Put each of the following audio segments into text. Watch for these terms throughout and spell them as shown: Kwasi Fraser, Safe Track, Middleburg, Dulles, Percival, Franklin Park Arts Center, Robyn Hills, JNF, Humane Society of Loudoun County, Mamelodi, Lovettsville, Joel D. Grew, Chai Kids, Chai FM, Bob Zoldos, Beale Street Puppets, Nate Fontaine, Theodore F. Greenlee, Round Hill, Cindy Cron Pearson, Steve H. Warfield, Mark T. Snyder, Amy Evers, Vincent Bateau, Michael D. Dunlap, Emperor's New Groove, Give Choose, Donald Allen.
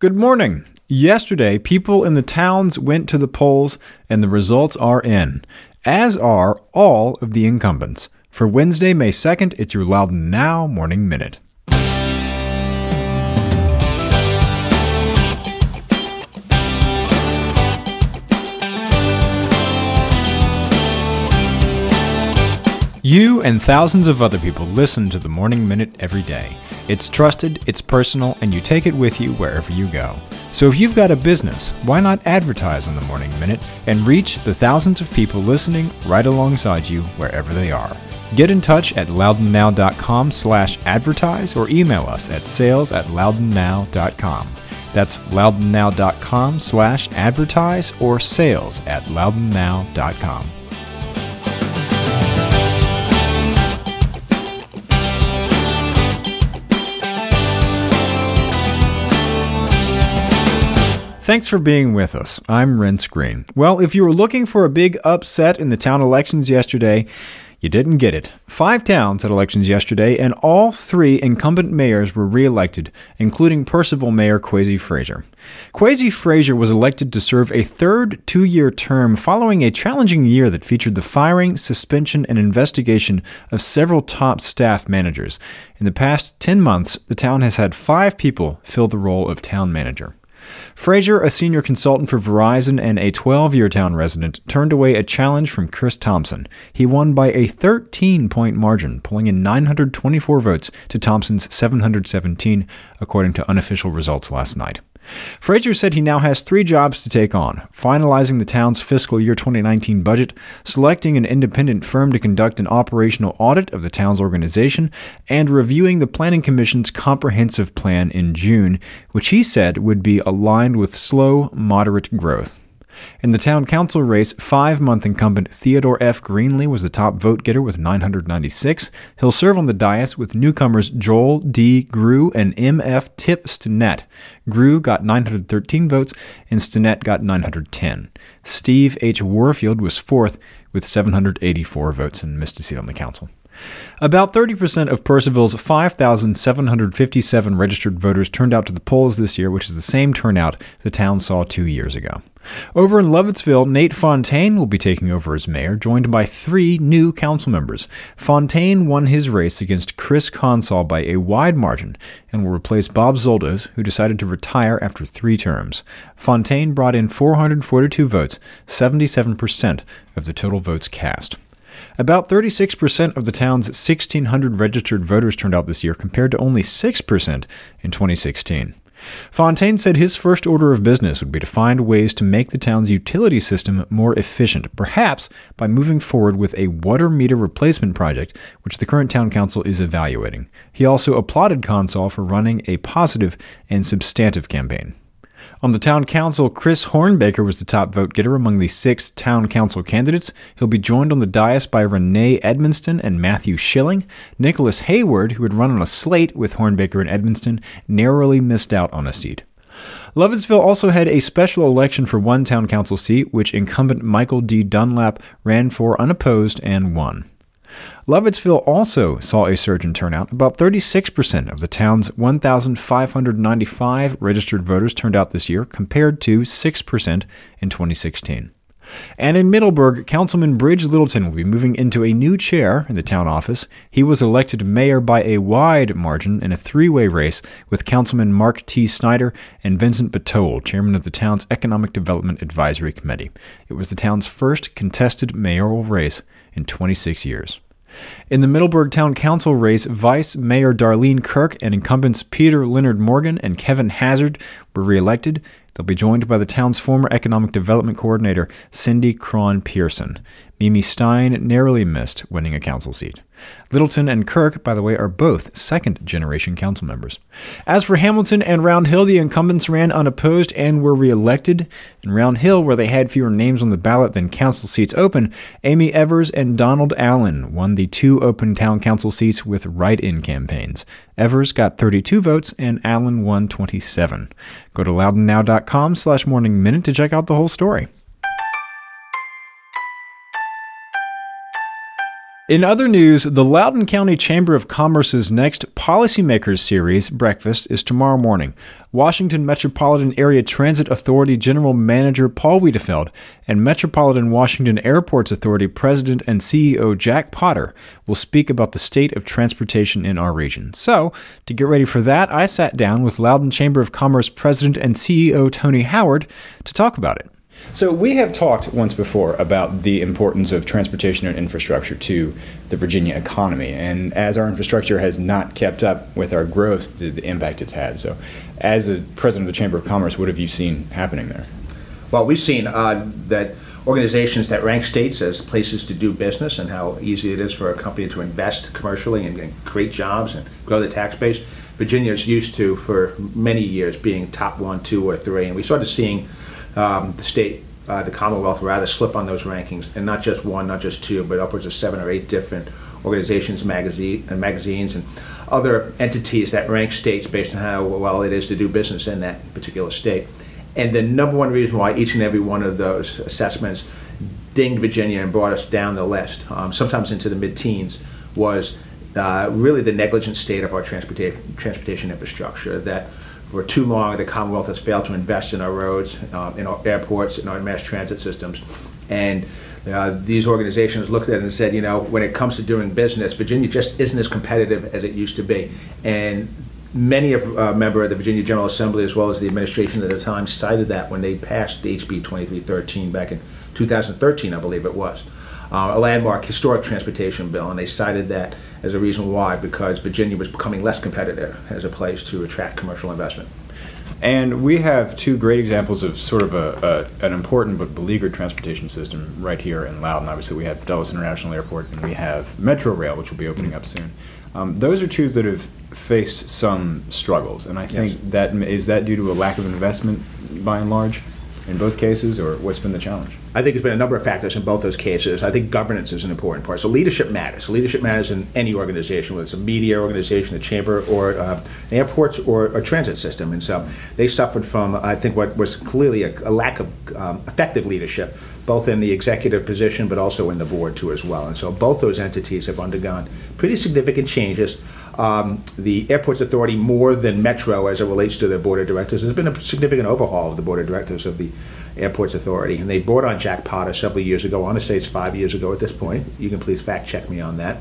Good morning. Yesterday, people in the towns went to the polls, and the results are in, as are all of the incumbents. For Wednesday, May 2nd, it's your Loudoun Now Morning Minute. You and thousands of other people listen to the Morning Minute every day. It's trusted, it's personal, and you take it with you wherever you go. So if you've got a business, why not advertise on the Morning Minute and reach the thousands of people listening right alongside you wherever they are? Get in touch at loudounnow.com/advertise or email us at sales@loudounnow.com. That's loudounnow.com/advertise or sales@loudounnow.com. Thanks for being with us. I'm Rince Green. Well, if you were looking for a big upset in the town elections yesterday, you didn't get it. 5 towns had elections yesterday, and all 3 incumbent mayors were reelected, including Percival Mayor Kwasi Fraser. Kwasi Fraser was elected to serve a third 2-year term following a challenging year that featured the firing, suspension, and investigation of several top staff managers. In the past 10 months, the town has had 5 people fill the role of town manager. Fraser, a senior consultant for Verizon and a 12-year town resident, turned away a challenge from Chris Thompson. He won by a 13-point margin, pulling in 924 votes to Thompson's 717, according to unofficial results last night. Fraser said he now has 3 jobs to take on: finalizing the town's fiscal year 2019 budget, selecting an independent firm to conduct an operational audit of the town's organization, and reviewing the Planning Commission's comprehensive plan in June, which he said would be aligned with slow, moderate growth. In the town council race, 5-month incumbent Theodore F. Greenlee was the top vote-getter with 996. He'll serve on the dais with newcomers Joel D. Grew and M. F. Tip Stinnett. Grew got 913 votes, and Stinnett got 910. Steve H. Warfield was 4th with 784 votes and missed a seat on the council. About 30% of Percival's 5,757 registered voters turned out to the polls this year, which is the same turnout the town saw 2 years ago. Over in Lovettsville, Nate Fontaine will be taking over as mayor, joined by 3 new council members. Fontaine won his race against Chris Consol by a wide margin and will replace Bob Zoldos, who decided to retire after 3 terms. Fontaine brought in 442 votes, 77% of the total votes cast. About 36% of the town's 1,600 registered voters turned out this year, compared to only 6% in 2016. Fontaine said his first order of business would be to find ways to make the town's utility system more efficient, perhaps by moving forward with a water meter replacement project, which the current town council is evaluating. He also applauded Consol for running a positive and substantive campaign. On the town council, Chris Hornbaker was the top vote-getter among the 6 town council candidates. He'll be joined on the dais by Renee Edmonston and Matthew Schilling. Nicholas Hayward, who had run on a slate with Hornbaker and Edmonston, narrowly missed out on a seat. Lovettsville also had a special election for 1 town council seat, which incumbent Michael D. Dunlap ran for unopposed and won. Lovettsville also saw a surge in turnout. About 36% of the town's 1,595 registered voters turned out this year, compared to 6% in 2016. And in Middleburg, Councilman Bridge Littleton will be moving into a new chair in the town office. He was elected mayor by a wide margin in a 3-way race with Councilman Mark T. Snyder and Vincent Bateau, chairman of the town's Economic Development Advisory Committee. It was the town's first contested mayoral race in 26 years. In the Middleburg Town Council race, Vice Mayor Darlene Kirk and incumbents Peter Leonard Morgan and Kevin Hazard were reelected. They'll be joined by the town's former Economic Development Coordinator, Cindy Cron Pearson. Mimi Stein narrowly missed winning a council seat. Littleton and Kirk, by the way, are both second-generation council members. As for Hamilton and Round Hill, the incumbents ran unopposed and were reelected. In Round Hill, where they had fewer names on the ballot than council seats open, Amy Evers and Donald Allen won the 2 open town council seats with write-in campaigns. Evers got 32 votes and Allen won 27. Go to loudounnow.com/morningminute to check out the whole story. In other news, the Loudoun County Chamber of Commerce's next Policymakers Series breakfast is tomorrow morning. Washington Metropolitan Area Transit Authority General Manager Paul Wiedefeld and Metropolitan Washington Airports Authority President and CEO Jack Potter will speak about the state of transportation in our region. So, to get ready for that, I sat down with Loudoun Chamber of Commerce President and CEO Tony Howard to talk about it. So we have talked once before about the importance of transportation and infrastructure to the Virginia economy, and as our infrastructure has not kept up with our growth, the impact it's had. So as a president of the Chamber of Commerce, what have you seen happening there? Well, we've seen that organizations that rank states as places to do business and how easy it is for a company to invest commercially and create jobs and grow the tax base. Virginia is used to, for many years, being top 1, 2, or 3, and we started seeing the state, the Commonwealth, rather slip on those rankings, and not just one, not just two, but upwards of 7 or 8 different organizations, magazines, and other entities that rank states based on how well it is to do business in that particular state. And the number one reason why each and every one of those assessments dinged Virginia and brought us down the list, sometimes into the mid-teens, was really the negligent state of our transportation infrastructure. That for too long, the Commonwealth has failed to invest in our roads, in our airports, in our mass transit systems. And these organizations looked at it and said, you know, when it comes to doing business, Virginia just isn't as competitive as it used to be. And many of member of the Virginia General Assembly, as well as the administration at the time, cited that when they passed HB 2313 back in 2013, I believe it was. A landmark historic transportation bill, and they cited that as a reason why, because Virginia was becoming less competitive as a place to attract commercial investment. And we have two great examples of sort of an important but beleaguered transportation system right here in Loudoun. Obviously, we have Dulles International Airport, and we have Metro Rail, which will be opening up soon. Those are two that have faced some struggles, and I think that is that due to a lack of investment by and large? In both cases, or what's been the challenge? I think there's been a number of factors in both those cases. I think governance is an important part. So leadership matters. Leadership matters in any organization, whether it's a media organization, a chamber, or an airports or a transit system. And so they suffered from, I think, what was clearly a lack of effective leadership, both in the executive position but also in the board too as well. And so both those entities have undergone pretty significant changes. The Airports Authority, more than Metro as it relates to their board of directors, there's been a significant overhaul of the board of directors of the Airports Authority. And they brought on Jack Potter several years ago. I want to say it's 5 years ago at this point. You can please fact check me on that.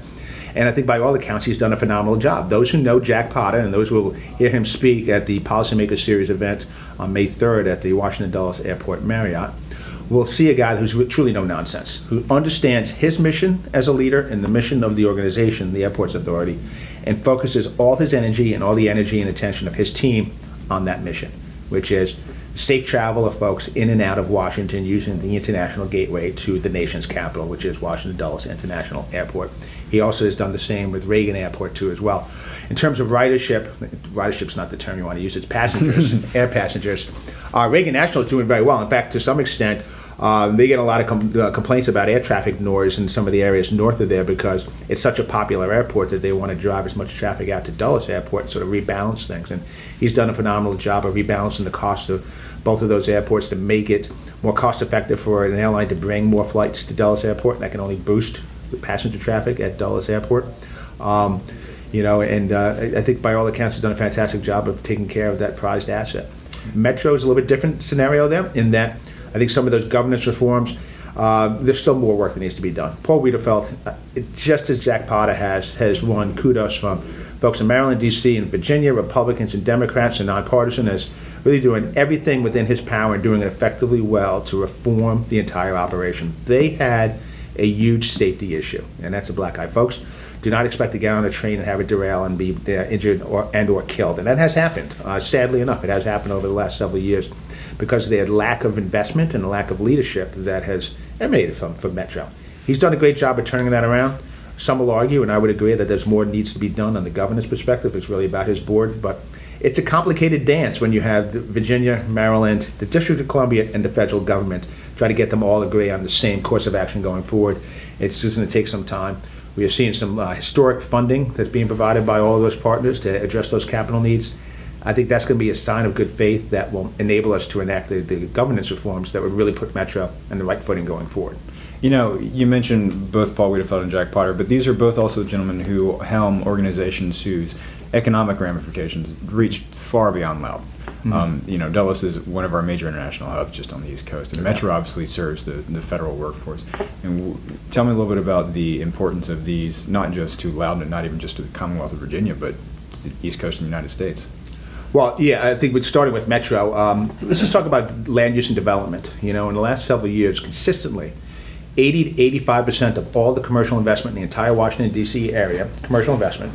And I think by all accounts, he's done a phenomenal job. Those who know Jack Potter and those who will hear him speak at the Policymaker Series event on May 3rd at the Washington Dulles Airport Marriott, we'll see a guy who's truly no nonsense, who understands his mission as a leader and the mission of the organization, the Airports Authority, and focuses all his energy and all the energy and attention of his team on that mission, which is safe travel of folks in and out of Washington using the international gateway to the nation's capital, which is Washington Dulles International Airport. He also has done the same with Reagan Airport too as well. In terms of ridership's not the term you want to use, it's passengers, air passengers. Reagan National is doing very well. In fact, to some extent, they get a lot of complaints about air traffic noise in some of the areas north of there because it's such a popular airport that they want to drive as much traffic out to Dulles Airport and sort of rebalance things. And he's done a phenomenal job of rebalancing the cost of both of those airports to make it more cost effective for an airline to bring more flights to Dulles Airport, and that can only boost the passenger traffic at Dulles Airport. I think by all accounts he's done a fantastic job of taking care of that prized asset. Metro is a little bit different scenario there in that I think some of those governance reforms, there's still more work that needs to be done. Paul Wiedefeld, just as Jack Potter has won kudos from folks in Maryland, D.C., and Virginia, Republicans and Democrats and nonpartisan, is really doing everything within his power and doing it effectively well to reform the entire operation. They had a huge safety issue, and that's a black eye, folks. Do not expect to get on a train and have it derail and be injured or killed. And that has happened. Sadly enough, it has happened over the last several years because of their lack of investment and a lack of leadership that has emanated from Metro. He's done a great job of turning that around. Some will argue, and I would agree, that there's more needs to be done on the governance perspective. It's really about his board. But it's a complicated dance when you have Virginia, Maryland, the District of Columbia, and the federal government. Try to get them all to agree on the same course of action going forward. It's just going to take some time. We have seen some historic funding that's being provided by all of those partners to address those capital needs. I think that's going to be a sign of good faith that will enable us to enact the governance reforms that would really put Metro on the right footing going forward. You know, you mentioned both Paul Wiedefeld and Jack Potter, but these are both also gentlemen who helm organizations whose economic ramifications reach far beyond Loudoun. Mm-hmm. You know, Dulles is one of our major international hubs just on the East Coast, and Metro obviously serves the federal workforce. And tell me a little bit about the importance of these, not just to Loudoun, not even just to the Commonwealth of Virginia, but to the East Coast of the United States. Well, yeah, I think starting with Metro, let's just talk about land use and development. You know, in the last several years, consistently, 80 to 85% of all the commercial investment in the entire Washington, D.C. area, commercial investment,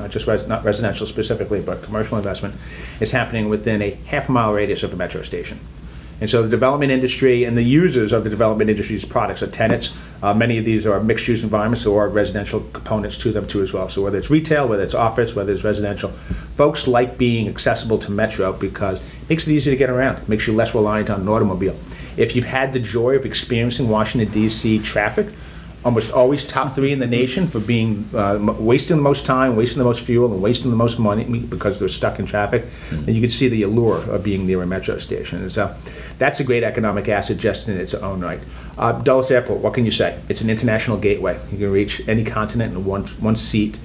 not residential specifically, but commercial investment, is happening within a half-mile radius of a metro station. And so the development industry and the users of the development industry's products are tenants. Many of these are mixed-use environments or residential components to them, too, as well. So whether it's retail, whether it's office, whether it's residential, folks like being accessible to Metro because it makes it easier to get around. It makes you less reliant on an automobile. If you've had the joy of experiencing Washington, D.C. traffic, almost always top three in the nation for being wasting the most time, wasting the most fuel, and wasting the most money because they're stuck in traffic. Mm-hmm. And you can see the allure of being near a metro station. And so that's a great economic asset just in its own right. Dulles Airport, what can you say? It's an international gateway. You can reach any continent in one-seat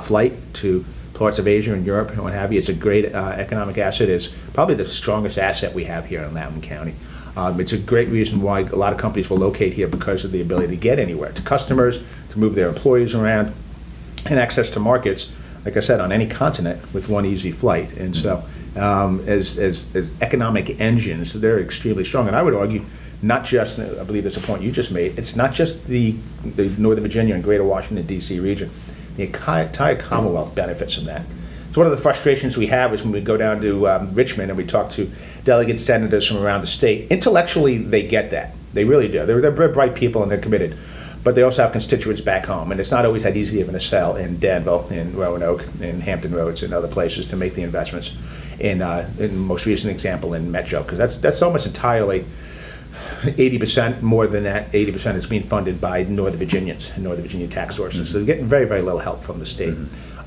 flight to parts of Asia and Europe and what have you. It's a great economic asset. It's probably the strongest asset we have here in Loudoun County. It's a great reason why a lot of companies will locate here because of the ability to get anywhere, to customers, to move their employees around, and access to markets, like I said, on any continent with one easy flight. And so as economic engines, they're extremely strong. And I would argue not just, I believe it's a point you just made, it's not just the Northern Virginia and greater Washington, D.C. region. The entire Commonwealth benefits from that. So one of the frustrations we have is when we go down to Richmond and we talk to delegate senators from around the state, intellectually they get that. They really do. They're bright people and they're committed. But they also have constituents back home, and it's not always that easy even to sell in Danville, in Roanoke, in Hampton Roads, and other places to make the investments. In the most recent example in Metro, because that's almost entirely 80% more than that, 80% is being funded by Northern Virginians and Northern Virginia tax sources. Mm-hmm. So they're getting very, very little help from the state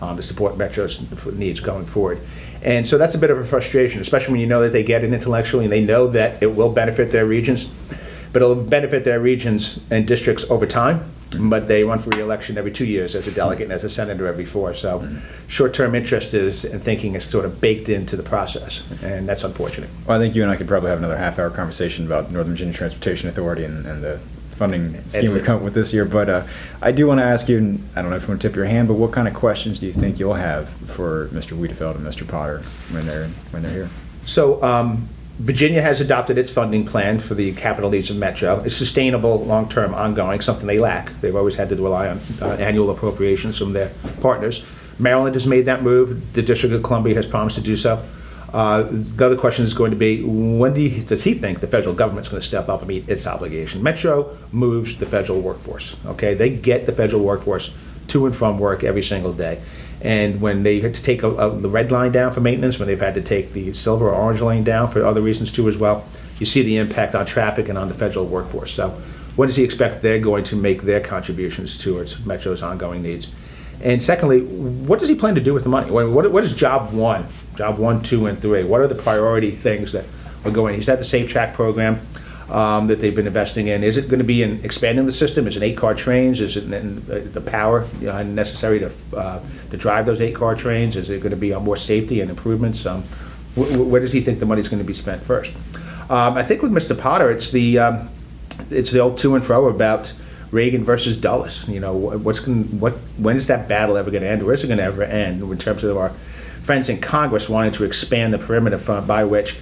to support Metro's needs going forward. And so that's a bit of a frustration, especially when you know that they get it intellectually and they know that it will benefit their regions, but it'll benefit their regions and districts over time. But they run for re-election every 2 years as a delegate and as a senator every four. So short-term interest and thinking is sort of baked into the process, and that's unfortunate. Well, I think you and I could probably have another half-hour conversation about Northern Virginia Transportation Authority and the funding scheme we've come up with this year. But I do want to ask you, I don't know if you want to tip your hand, but what kind of questions do you think you'll have for Mr. Wiedefeld and Mr. Potter when they're here? So Virginia has adopted its funding plan for the capital needs of Metro. It's sustainable, long-term, ongoing, something they lack. They've always had to rely on annual appropriations from their partners. Maryland has made that move. The District of Columbia has promised to do so. The other question is going to be, when does he think the federal government's going to step up and meet its obligation? Metro moves the federal workforce. Okay, they get the federal workforce to and from work every single day. And when they had to take the red line down for maintenance, when they've had to take the silver or orange line down for other reasons too as well, you see the impact on traffic and on the federal workforce. So what does he expect they're going to make their contributions towards Metro's ongoing needs? And secondly, what does he plan to do with the money? What is job one, 2, and 3? What are the priority things that are going? He's at the Safe Track program that they've been investing in. Is it going to be in expanding the system? Is it 8-car trains? Is it in the power necessary to drive those 8-car trains? Is it going to be on more safety and improvements? Where does he think the money's going to be spent first? I think with Mr. Potter, it's the old to and fro about Reagan versus Dulles. You know, when is that battle ever going to end? Or is it going to ever end in terms of our friends in Congress wanting to expand the perimeter by which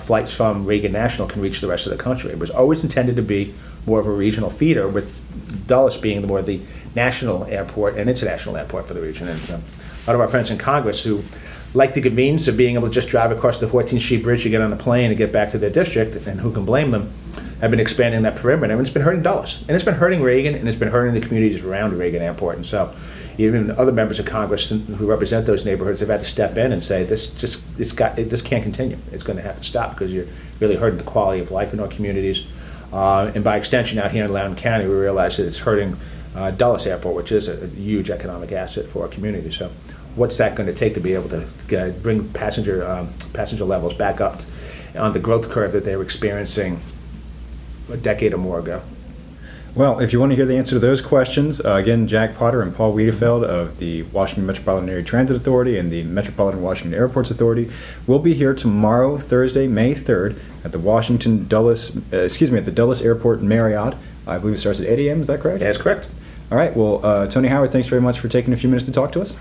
flights from Reagan National can reach the rest of the country? It was always intended to be more of a regional feeder, with Dulles being more the national airport and international airport for the region. And a lot of our friends in Congress who like the convenience of being able to just drive across the 14th Street Bridge to get on a plane and get back to their district, and who can blame them, have been expanding that perimeter. And it's been hurting Dulles. And it's been hurting Reagan, and it's been hurting the communities around Reagan Airport. And so even other members of Congress who represent those neighborhoods have had to step in and say, this can't continue. It's going to have to stop because you're really hurting the quality of life in our communities. And by extension, out here in Loudoun County, we realize that it's hurting Dulles Airport, which is a huge economic asset for our community. So what's that going to take to be able to bring passenger levels back up on the growth curve that they were experiencing a decade or more ago? Well, if you want to hear the answer to those questions, again, Jack Potter and Paul Wiedefeld of the Washington Metropolitan Area Transit Authority and the Metropolitan Washington Airports Authority will be here tomorrow, Thursday, May 3rd, at the Dulles Airport Marriott. I believe it starts at 8 a.m. Is that correct? That's correct. All right. Well, Tony Howard, thanks very much for taking a few minutes to talk to us.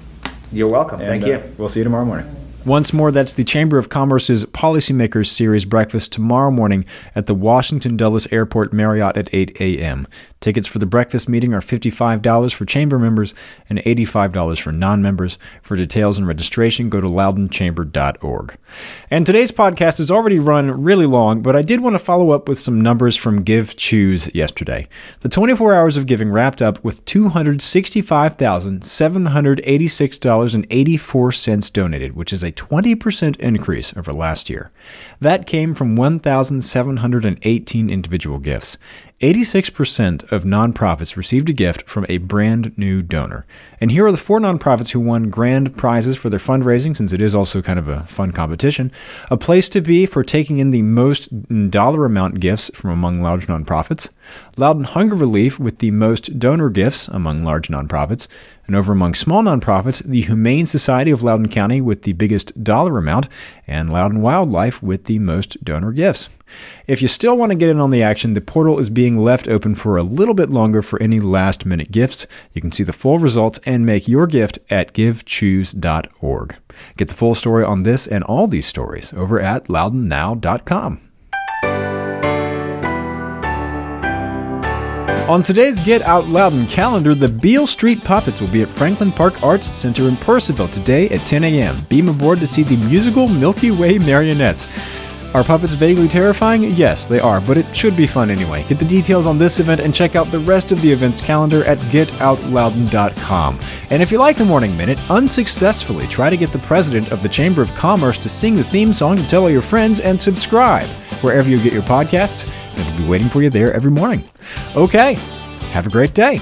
You're welcome. And, thank you. We'll see you tomorrow morning. Once more, that's the Chamber of Commerce's Policymakers Series breakfast tomorrow morning at the Washington Dulles Airport Marriott at 8 a.m. Tickets for the breakfast meeting are $55 for chamber members and $85 for non-members. For details and registration, go to loudonchamber.org. And today's podcast has already run really long, but I did want to follow up with some numbers from Give Choose yesterday. The 24 hours of giving wrapped up with $265,786.84 donated, which is a 20% increase over last year. That came from 1,718 individual gifts. 86% of nonprofits received a gift from a brand new donor. And here are the four nonprofits who won grand prizes for their fundraising, since it is also kind of a fun competition. A Place to Be for taking in the most dollar amount gifts from among large nonprofits. Loudon Hunger Relief with the most donor gifts among large nonprofits. And over among small nonprofits, the Humane Society of Loudoun County with the biggest dollar amount, and Loudon Wildlife with the most donor gifts. If you still want to get in on the action, the portal is being left open for a little bit longer for any last-minute gifts. You can see the full results and make your gift at givechoose.org. Get the full story on this and all these stories over at loudonnow.com. On today's Get Out Loudon calendar, the Beale Street Puppets will be at Franklin Park Arts Center in Percival today at 10 a.m. Beam aboard to see the musical Milky Way Marionettes. Are puppets vaguely terrifying? Yes, they are, but it should be fun anyway. Get the details on this event and check out the rest of the event's calendar at getoutloudon.com. And if you like the Morning Minute, unsuccessfully try to get the president of the Chamber of Commerce to sing the theme song to tell all your friends, and subscribe wherever you get your podcasts. It'll be waiting for you there every morning. Okay, have a great day.